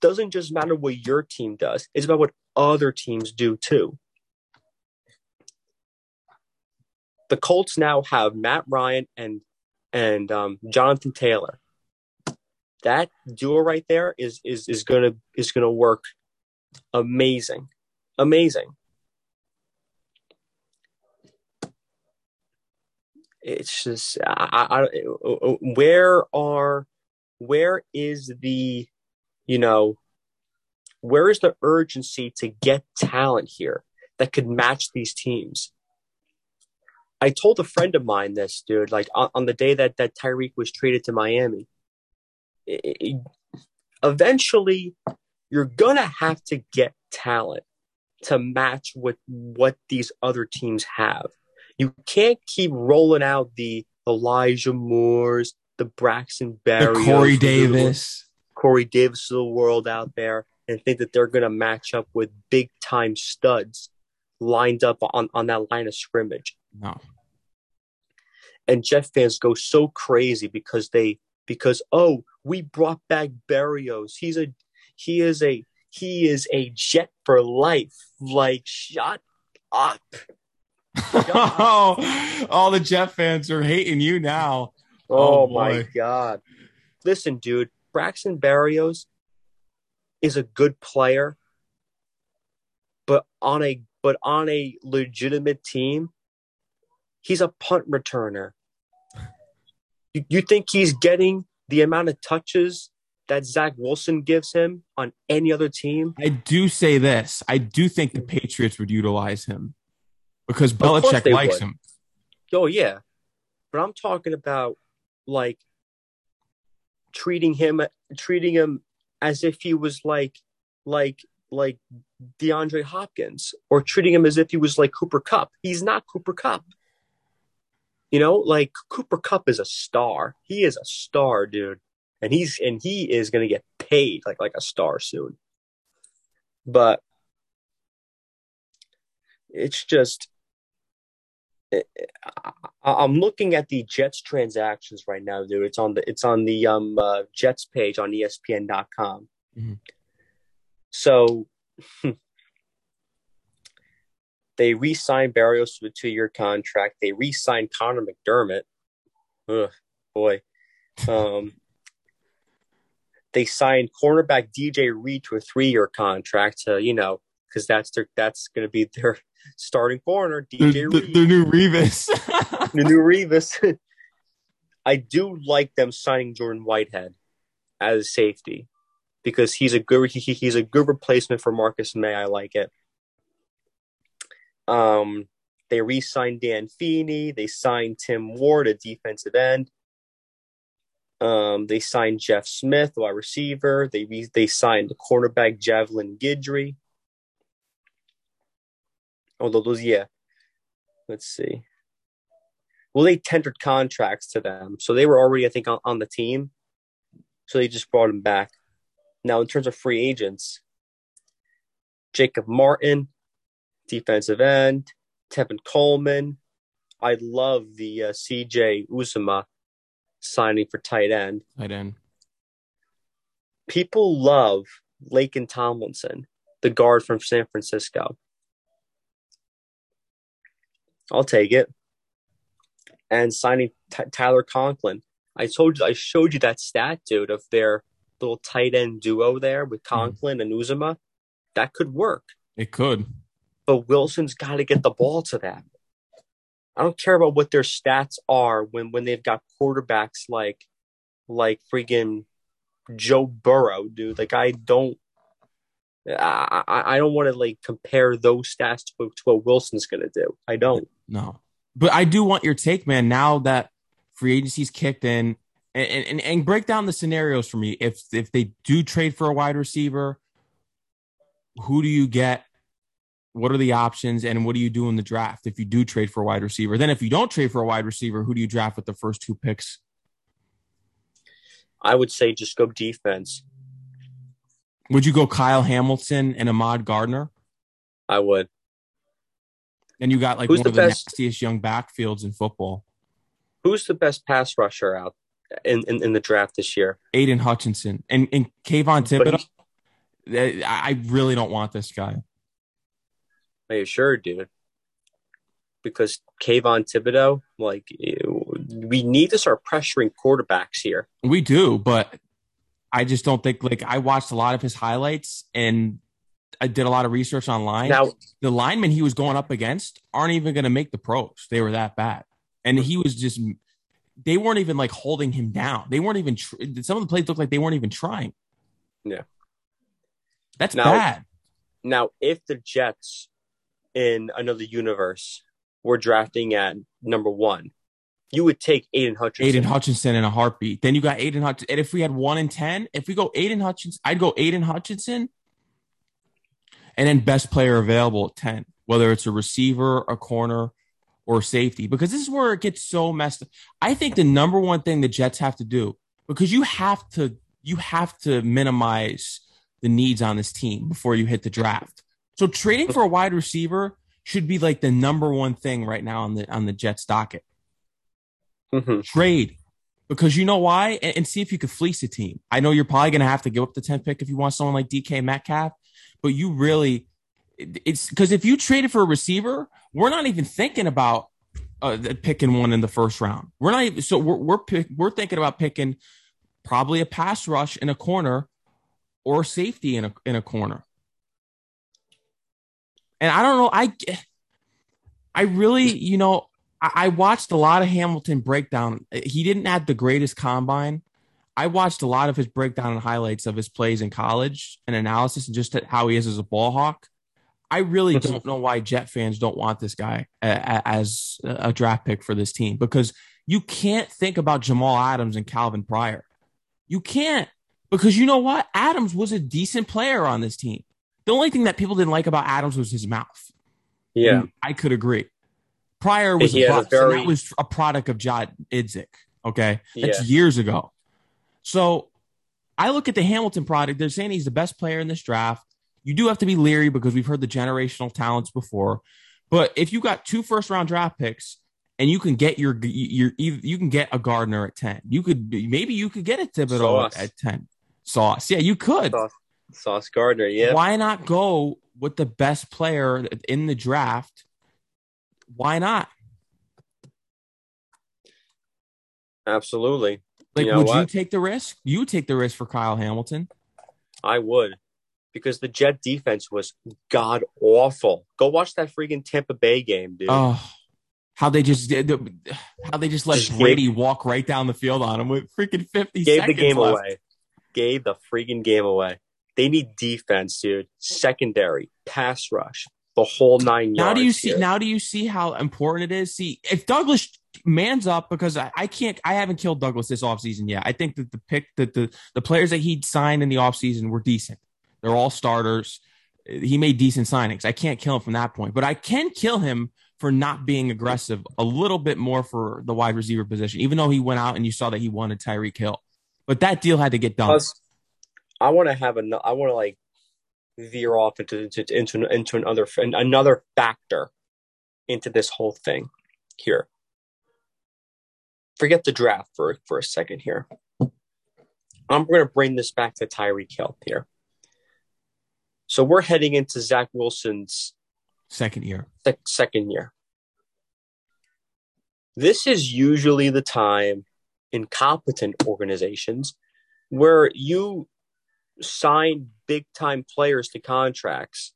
Doesn't just matter what your team does. It's about what other teams do, too. The Colts now have Matt Ryan and and um, Jonathan Taylor. That duo right there is is is gonna is gonna work amazing. Amazing. It's just, I, I, where are, where is the, you know, where is the urgency to get talent here that could match these teams? I told a friend of mine this, dude, like on, on the day that, that Tyreek was traded to Miami. It, it, eventually, you're going to have to get talent to match what what these other teams have. You can't keep rolling out the Elijah Moores, the Braxton Berrios, the Corey Davis, Corey Davis of the world out there, and think that they're going to match up with big time studs lined up on, on that line of scrimmage. No. And Jet fans go so crazy because they because oh we brought back Berrios. He's a he is a he is a Jet for life. Like, shut up. Oh, all the Jet fans are hating you now. Oh, oh my God. Listen, dude, Braxton Berrios is a good player, but on a but on a legitimate team, He's a punt returner. You, you think he's getting the amount of touches that Zach Wilson gives him on any other team? I do say this. I do think the Patriots would utilize him because Belichick likes would. him. Oh, yeah. But I'm talking about, like, treating him treating him as if he was, like, like, like DeAndre Hopkins, or treating him as if he was like Cooper Kupp. He's not Cooper Kupp. You know, like Cooper Kupp is a star. He is a star, dude. And he's and he is gonna get paid like like a star soon. But it's just it, I, I'm looking at the Jets transactions right now, dude. It's on the it's on the um uh, Jets page on E S P N dot com. Mm-hmm. So they re-signed Barrios to a two-year contract. They re-signed Connor McDermott. Ugh, boy. Um, they signed cornerback D J Reed to a three-year contract. To, you know, because that's their that's going to be their starting corner. D J the, Reed, the, the new Revis, the new Revis. I do like them signing Jordan Whitehead as a safety, because he's a good he, he's a good replacement for Marcus May. I like it. Um, they re-signed Dan Feeney. They signed Tim Ward, a defensive end. Um, they signed Jeff Smith, wide receiver. They re- they signed the cornerback Javelin Guidry. Although those, yeah, let's see. Well, they tendered contracts to them, so they were already, I think, on, on the team. So they just brought them back. Now, in terms of free agents, Jacob Martin, defensive end, Tevin Coleman. I love the uh, C J Uzomah signing for tight end. Tight end. People love Lakin Tomlinson, the guard from San Francisco. I'll take it. And signing t- Tyler Conklin. I told you, I showed you that stat, dude, of their little tight end duo there with Conklin mm. and Uzomah. That could work. It could. But Wilson's got to get the ball to them. I don't care about what their stats are when, when they've got quarterbacks like like freaking Joe Burrow, dude. Like I don't I I don't want to like compare those stats to, to what Wilson's gonna do. I don't. No. But I do want your take, man, now that free agency's kicked in. And, and and break down the scenarios for me. If if they do trade for a wide receiver, who do you get? What are the options? And what do you do in the draft if you do trade for a wide receiver? Then if you don't trade for a wide receiver, who do you draft with the first two picks? I would say just go defense. Would you go Kyle Hamilton and Ahmad Gardner? I would. And you got like Who's one the of the best? nastiest young backfields in football. Who's the best pass rusher out In, in in the draft this year? Aiden Hutchinson and and Kayvon Thibodeau. He, I really don't want this guy. Are you sure, dude? Because Kayvon Thibodeau, like, we need to start pressuring quarterbacks here. We do, but I just don't think. Like, I watched a lot of his highlights and I did a lot of research online. Now, the linemen he was going up against aren't even going to make the pros. They were that bad, and he was just. They weren't even like holding him down. They weren't even, tr- some of the plays looked like they weren't even trying. Yeah. That's now, bad. Now, if the Jets in another universe were drafting at number one, you would take Aiden Hutchinson. Aiden Hutchinson in a heartbeat. Then you got Aiden Hutchinson. And if we had one in ten, if we go Aiden Hutchinson, I'd go Aiden Hutchinson and then best player available at ten, whether it's a receiver, a corner, or safety, because this is where it gets so messed up. I think the number one thing the Jets have to do, because you have to you have to minimize the needs on this team before you hit the draft. So trading for a wide receiver should be like the number one thing right now on the on the Jets docket. Mm-hmm. Trade, because you know why, and, and see if you could fleece a team. I know you're probably going to have to give up the tenth pick if you want someone like D K Metcalf, but you really. It's because if you traded for a receiver, we're not even thinking about uh, picking one in the first round. We're not even, so we're we're, pick, we're thinking about picking probably a pass rush in a corner or safety in a in a corner. And I don't know, I I really, you know, I watched a lot of Hamilton breakdown. He didn't have the greatest combine. I watched a lot of his breakdown and highlights of his plays in college and analysis and just how he is as a ball hawk. I really don't know why Jet fans don't want this guy as a draft pick for this team, because you can't think about Jamal Adams and Calvin Pryor. You can't, because you know what? Adams was a decent player on this team. The only thing that people didn't like about Adams was his mouth. Yeah. And I could agree. Pryor was a, box, a very... and that was a product of Jad Idzik. Okay. That's yeah. years ago. So I look at the Hamilton product. They're saying he's the best player in this draft. You do have to be leery because we've heard the generational talents before. But if you got two first round draft picks and you can get your, your, your you can get a Gardner at ten, you could, maybe you could get a Thibodeau Sauce. At ten. Sauce. Yeah, you could. Sauce, Sauce Gardner. Yeah. Why not go with the best player in the draft? Why not? Absolutely. Like, you know, would what? you take the risk? You take the risk for Kyle Hamilton. I would, because the Jet defense was god awful. Go watch that freaking Tampa Bay game, dude. Oh, how they just did, how they just let just Brady gave, walk right down the field on him with freaking fifty gave seconds the game left. away. Gave the freaking game away. They need defense, dude. Secondary, pass rush. The whole nine yards. Now do you see? Here. Now do you see how important it is? See, if Douglas mans up, because I, I can't, I haven't killed Douglas this offseason yet. I think that the pick that the the players that he signed in the offseason were decent. They're all starters. He made decent signings. I can't kill him from that point, but I can kill him for not being aggressive a little bit more for the wide receiver position. Even though he went out and you saw that he wanted Tyreek Hill, but that deal had to get done. Plus, I want to have a. I want to like. veer off into into into, into another another factor into this whole thing here. Forget the draft for for a second here. I'm going to bring this back to Tyreek Hill here. So we're heading into Zach Wilson's second year. Th- second year. This is usually the time in competent organizations where you sign big time players to contracts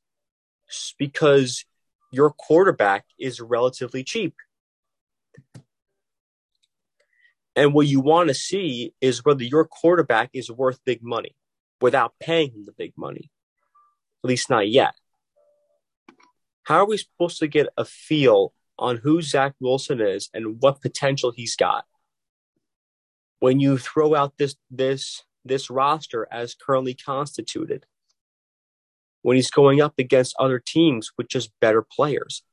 because your quarterback is relatively cheap. And what you want to see is whether your quarterback is worth big money without paying him the big money, at least not yet. How are we supposed to get a feel on who Zach Wilson is and what potential he's got when you throw out this, this, this roster as currently constituted, when he's going up against other teams with just better players?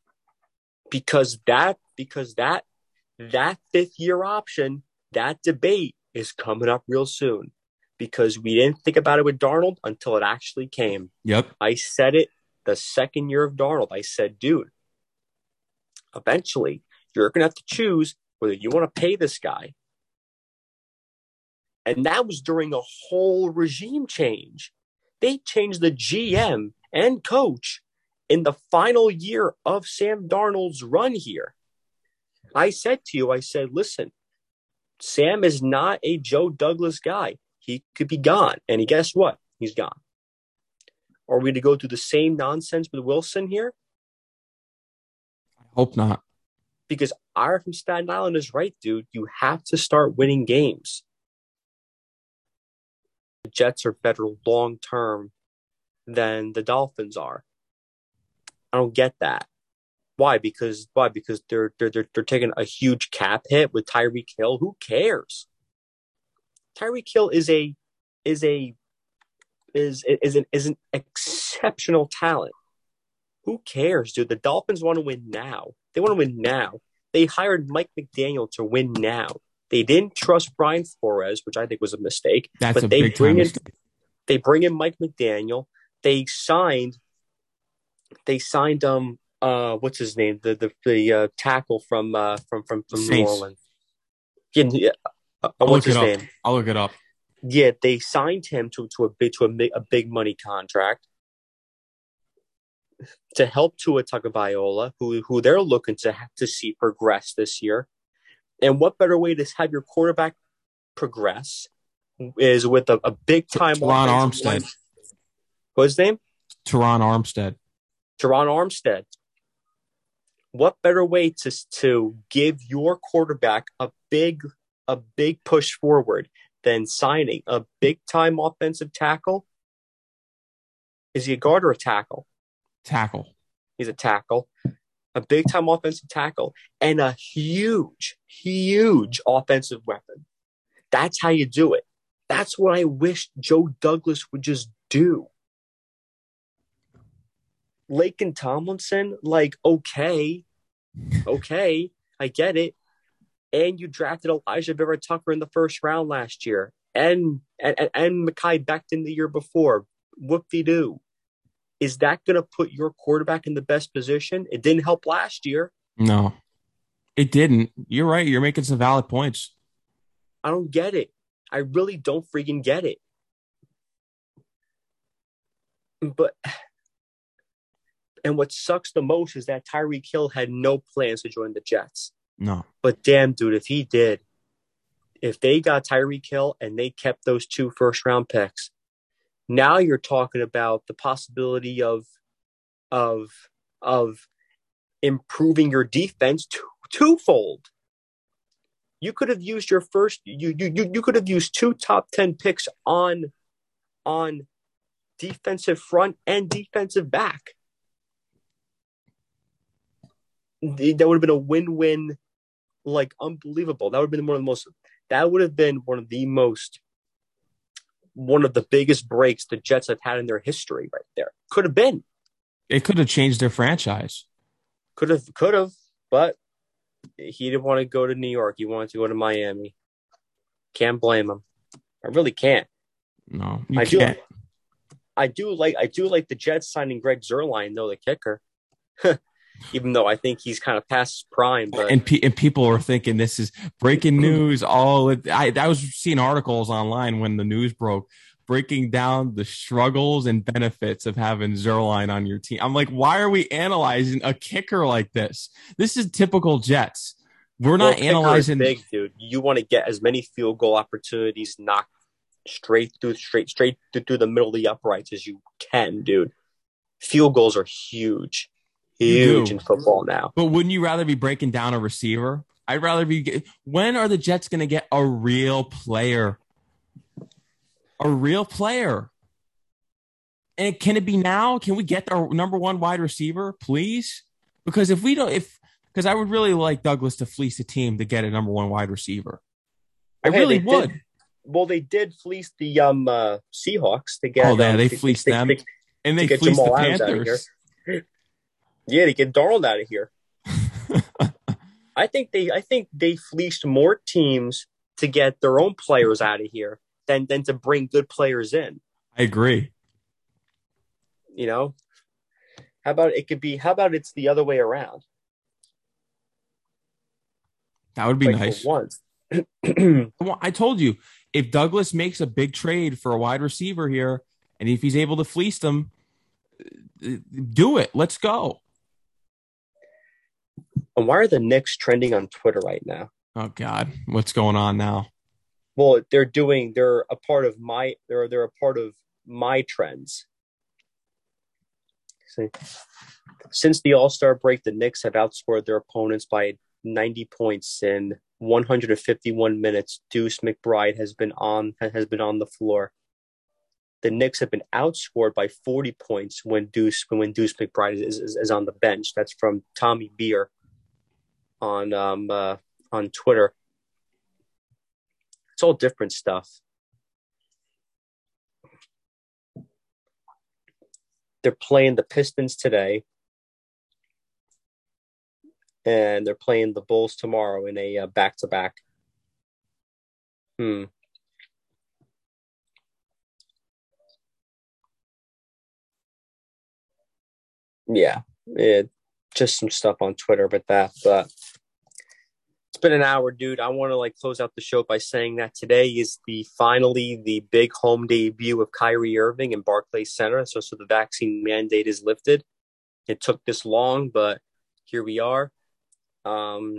Because that, because that, that fifth year option, that debate is coming up real soon, because we didn't think about it with Darnold until it actually came. Yep. I said it the second year of Darnold. I said, dude, eventually you're going to have to choose whether you want to pay this guy. And that was during a whole regime change. They changed the G M and coach in the final year of Sam Darnold's run here. I said to you, I said, listen, Sam is not a Joe Douglas guy. He could be gone. And guess what? He's gone. Are we to go through the same nonsense with Wilson here? I hope not. Because I R from Staten Island is right, dude. You have to start winning games. The Jets are better long-term than the Dolphins are. I don't get that. Why? Because why? Because they're they're they're, they're taking a huge cap hit with Tyreek Hill. Who cares? Tyreek Hill is a is a is is an is an exceptional talent. Who cares, dude? The Dolphins want to win now. They want to win now. They hired Mike McDaniel to win now. They didn't trust Brian Flores, which I think was a mistake. That's but a they big bring in, mistake. They bring in Mike McDaniel. They signed. They signed um uh what's his name the the, the uh, tackle from uh from from, from New Orleans. Yeah, uh, what's his name? I'll look it up. Yeah, they signed him to to a big to a, a big money contract to help Tua Tagovailoa, who who they're looking to have to see progress this year. And what better way to have your quarterback progress is with a, a big-time... Teron Armstead. One. What's his name? Teron Armstead. Teron Armstead. what better way to to give your quarterback a big a big push forward than signing a big time offensive tackle? Is he a guard or a tackle? Tackle. He's a tackle. A big time offensive tackle and a huge, huge offensive weapon. That's how you do it. That's what I wish Joe Douglas would just do. Lake and Tomlinson, like, okay, okay, I get it. And you drafted Elijah Vera Tucker in the first round last year and and, and Mekhi Becton the year before. Whoop-de-doo. Is that going to put your quarterback in the best position? It didn't help last year. No, it didn't. You're right. You're making some valid points. I don't get it. I really don't freaking get it. But, and what sucks the most is that Tyreek Hill had no plans to join the Jets. No. But damn, dude, if he did, if they got Tyreek Hill and they kept those two first round picks, now you're talking about the possibility of of of improving your defense two, twofold. You could have used your first you you you could have used two top ten picks on on defensive front and defensive back. That would have been a win-win, like, unbelievable. That would have been one of the most that would have been one of the most one of the biggest breaks the Jets have had in their history, right there. Could have been. It could have changed their franchise. Could have, could have, but he didn't want to go to New York. He wanted to go to Miami. Can't blame him. I really can't. No, you I can't. Do, I do like, I do like the Jets signing Greg Zuerlein, though, the kicker. Even though I think he's kind of past his prime, but. And pe- and people are thinking this is breaking news. All of, I, I was seeing articles online when the news broke, breaking down the struggles and benefits of having Zuerlein on your team. I'm like, why are we analyzing a kicker like this? This is typical Jets. We're not well, analyzing. Big, dude, you want to get as many field goal opportunities knocked straight through, straight straight through the middle of the uprights as you can, dude. Field goals are huge. Huge in football now. But wouldn't you rather be breaking down a receiver? I'd rather be. When are the Jets going to get a real player? A real player. And can it be now? Can we get our number one wide receiver, please? Because if we don't, if because I would really like Douglas to fleece the team to get a number one wide receiver. I okay, really would. Did, well, they did fleece the um uh, Seahawks to get. Oh, yeah, um, they fleeced they, them, they, and they fleeced the Panthers. Yeah, to get Darnold out of here. I think they I think they fleeced more teams to get their own players out of here than than to bring good players in. I agree. You know? How about it could be how about it's the other way around? That would be like nice. Once. Well, I told you, if Douglas makes a big trade for a wide receiver here, and if he's able to fleece them, do it. Let's go. And why are the Knicks trending on Twitter right now? Oh God, what's going on now? Well, they're doing. They're a part of my. They're they're a part of my trends. See? Since the All-Star break, the Knicks have outscored their opponents by ninety points in one hundred fifty-one minutes. Deuce McBride has been on has been on the floor. The Knicks have been outscored by forty points when Deuce when Deuce McBride is, is, is on the bench. That's from Tommy Beer on um, uh, on Twitter. It's all different stuff. They're playing the Pistons today, and they're playing the Bulls tomorrow in a uh, back-to-back. Hmm. Yeah, it, just some stuff on Twitter, but that, but it's been an hour, dude. I want to like close out the show by saying that today is the finally the big home debut of Kyrie Irving in Barclays Center. So, so the vaccine mandate is lifted. It took this long, but here we are. Um,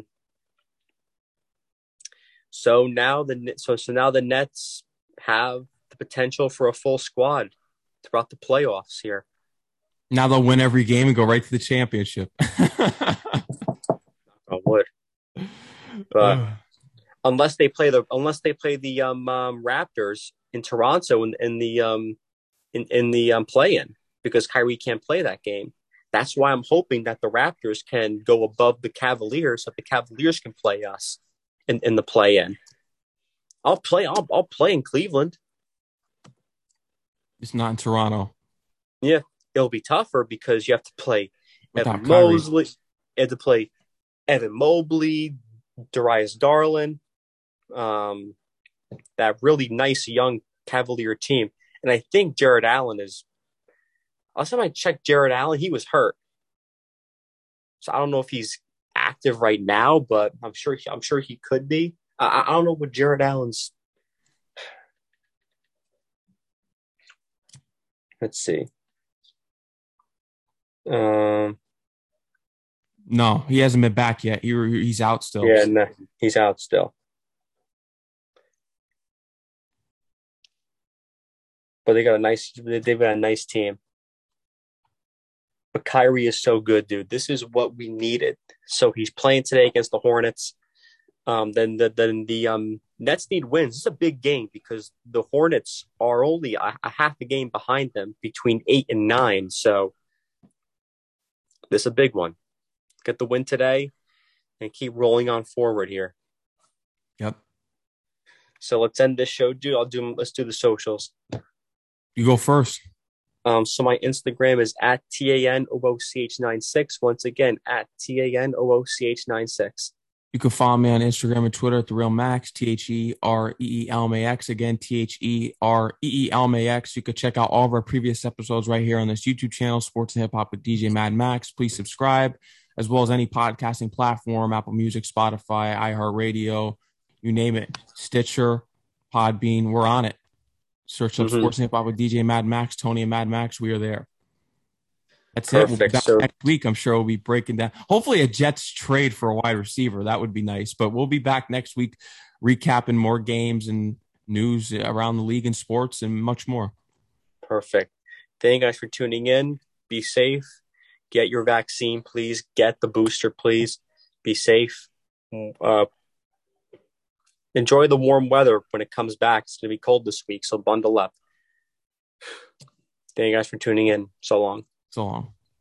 so now the so so now the Nets have the potential for a full squad throughout the playoffs here. Now they'll win every game and go right to the championship. But unless they play the unless they play the um, um, Raptors in Toronto in, in the um, in in the um, play-in, because Kyrie can't play that game. That's why I'm hoping that the Raptors can go above the Cavaliers, so that the Cavaliers can play us in, in the play-in. I'll play. I'll I'll play in Cleveland. It's not in Toronto. Yeah, it'll be tougher because you have to play Without Evan Kyrie. Mosley. You have to play Evan Mobley, Darius Garland, um, that really nice young Cavalier team, and I think Jared Allen is. Last time I checked, Jared Allen, he was hurt, so I don't know if he's active right now. But I'm sure he, I'm sure he could be. I, I don't know what Jared Allen's. Let's see. Um. No, he hasn't been back yet. He, he's out still. Yeah, no, he's out still. But they got a nice. They've got a nice team. But Kyrie is so good, dude. This is what we needed. So he's playing today against the Hornets. Um, then the then the um, Nets need wins. This is a big game because the Hornets are only a, a half a game behind them, between eight and nine. So this is a big one. Get the win today and keep rolling on forward here. Yep. So let's end this show, dude. I'll do, let's do the socials. You go first. Um, so my Instagram is at T A N O O C H nine six. Once again, at T A N O O C H nine six. You can follow me on Instagram and Twitter at The Real Max, T H E R E E L M A X. Again, T H E R E E L M A X. You can check out all of our previous episodes right here on this YouTube channel, Sports and Hip Hop with D J Mad Max. Please subscribe, as well as any podcasting platform, Apple Music, Spotify, iHeartRadio, you name it, Stitcher, Podbean, we're on it. Search up mm-hmm. Sports and Hip Hop with D J Mad Max, Tony and Mad Max, we are there. That's Perfect, it. We'll be back sir. next week. I'm sure we'll be breaking down. Hopefully a Jets trade for a wide receiver. That would be nice. But we'll be back next week recapping more games and news around the league and sports and much more. Perfect. Thank you guys for tuning in. Be safe. Get your vaccine, please. Get the booster, please. Be safe. Uh, enjoy the warm weather when it comes back. It's going to be cold this week, so bundle up. Thank you guys for tuning in. So long. So long.